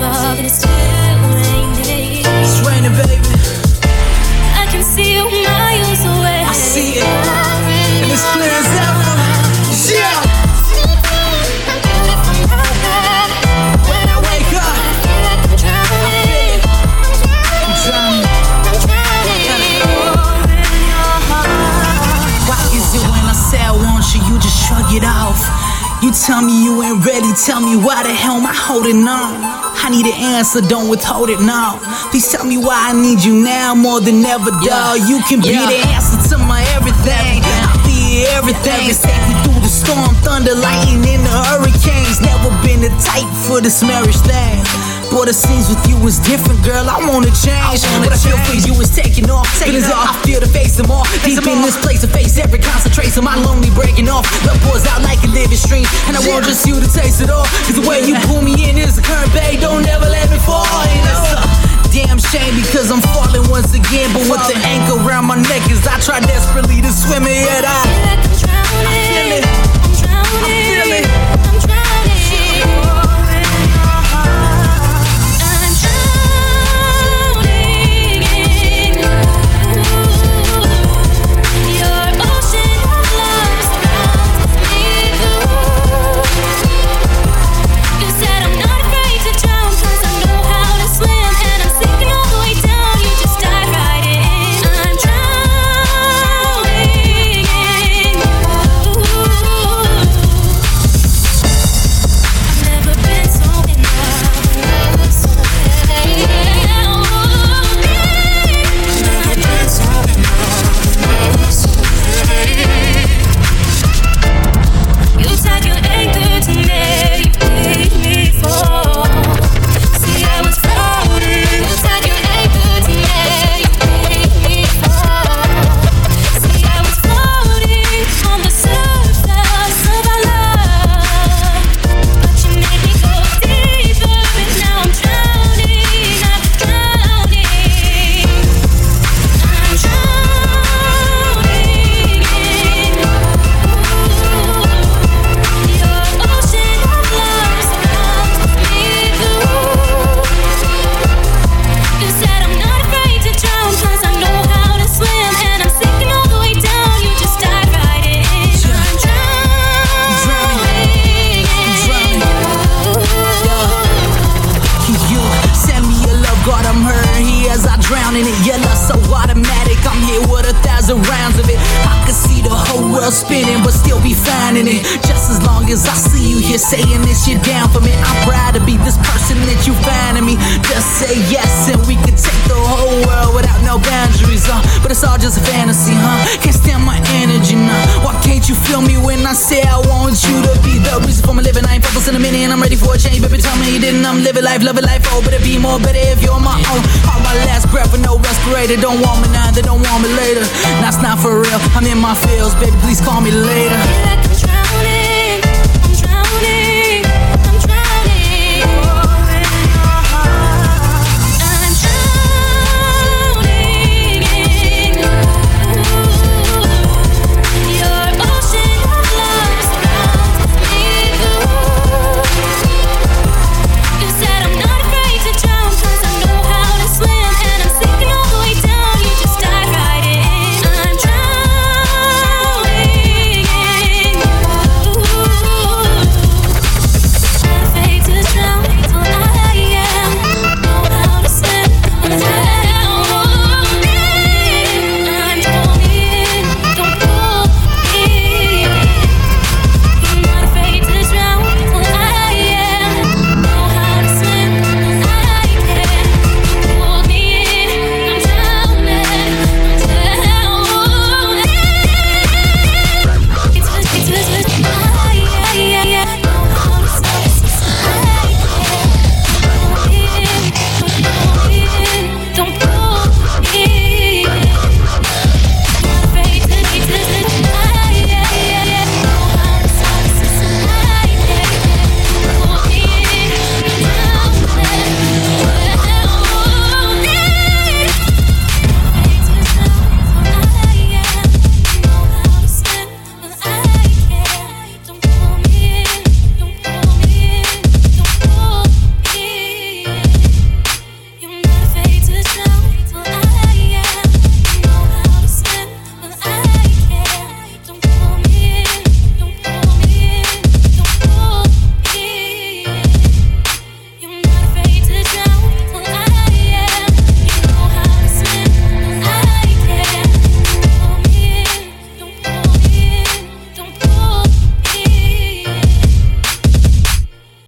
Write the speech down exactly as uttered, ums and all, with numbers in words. above, and it's still raining, baby. It's raining, baby. I can see you miles away. I see it, and it's clear as ever. Yeah. When I wake up, I'm drowning. I'm drowning. I'm drowning in your heart. Why is it when I say I want you, you just shrug it off? You tell me you ain't ready, tell me why the hell am I holding on? I need an answer, don't withhold it now. Please tell me why I need you now more than ever, yeah. Dog. You can yeah. be the answer to my everything. I'll be everything. It's take me through the storm, thunder, lightning, and the hurricanes. Never been the type for this marriage thing. Boy, the scenes with you is different, girl. I wanna change. I wanna what change. I feel for you is taking off, taking off. I feel the face of all. Deep in this place, I face every concentration. My lonely breaking off. Love pours out like a living stream, and I yeah. want just you to taste it all. Cause the way you pull me in is a current, babe. Don't ever let me fall. And that's a damn shame because I'm falling once again, but with the anchor around my neck as I try desperately to swim it. Yet I feel like I'm drowning. I'm drowning. I'm drowning. Don't want me now, they don't want me later. That's not for real. I'm in my feels, baby. Please call me later.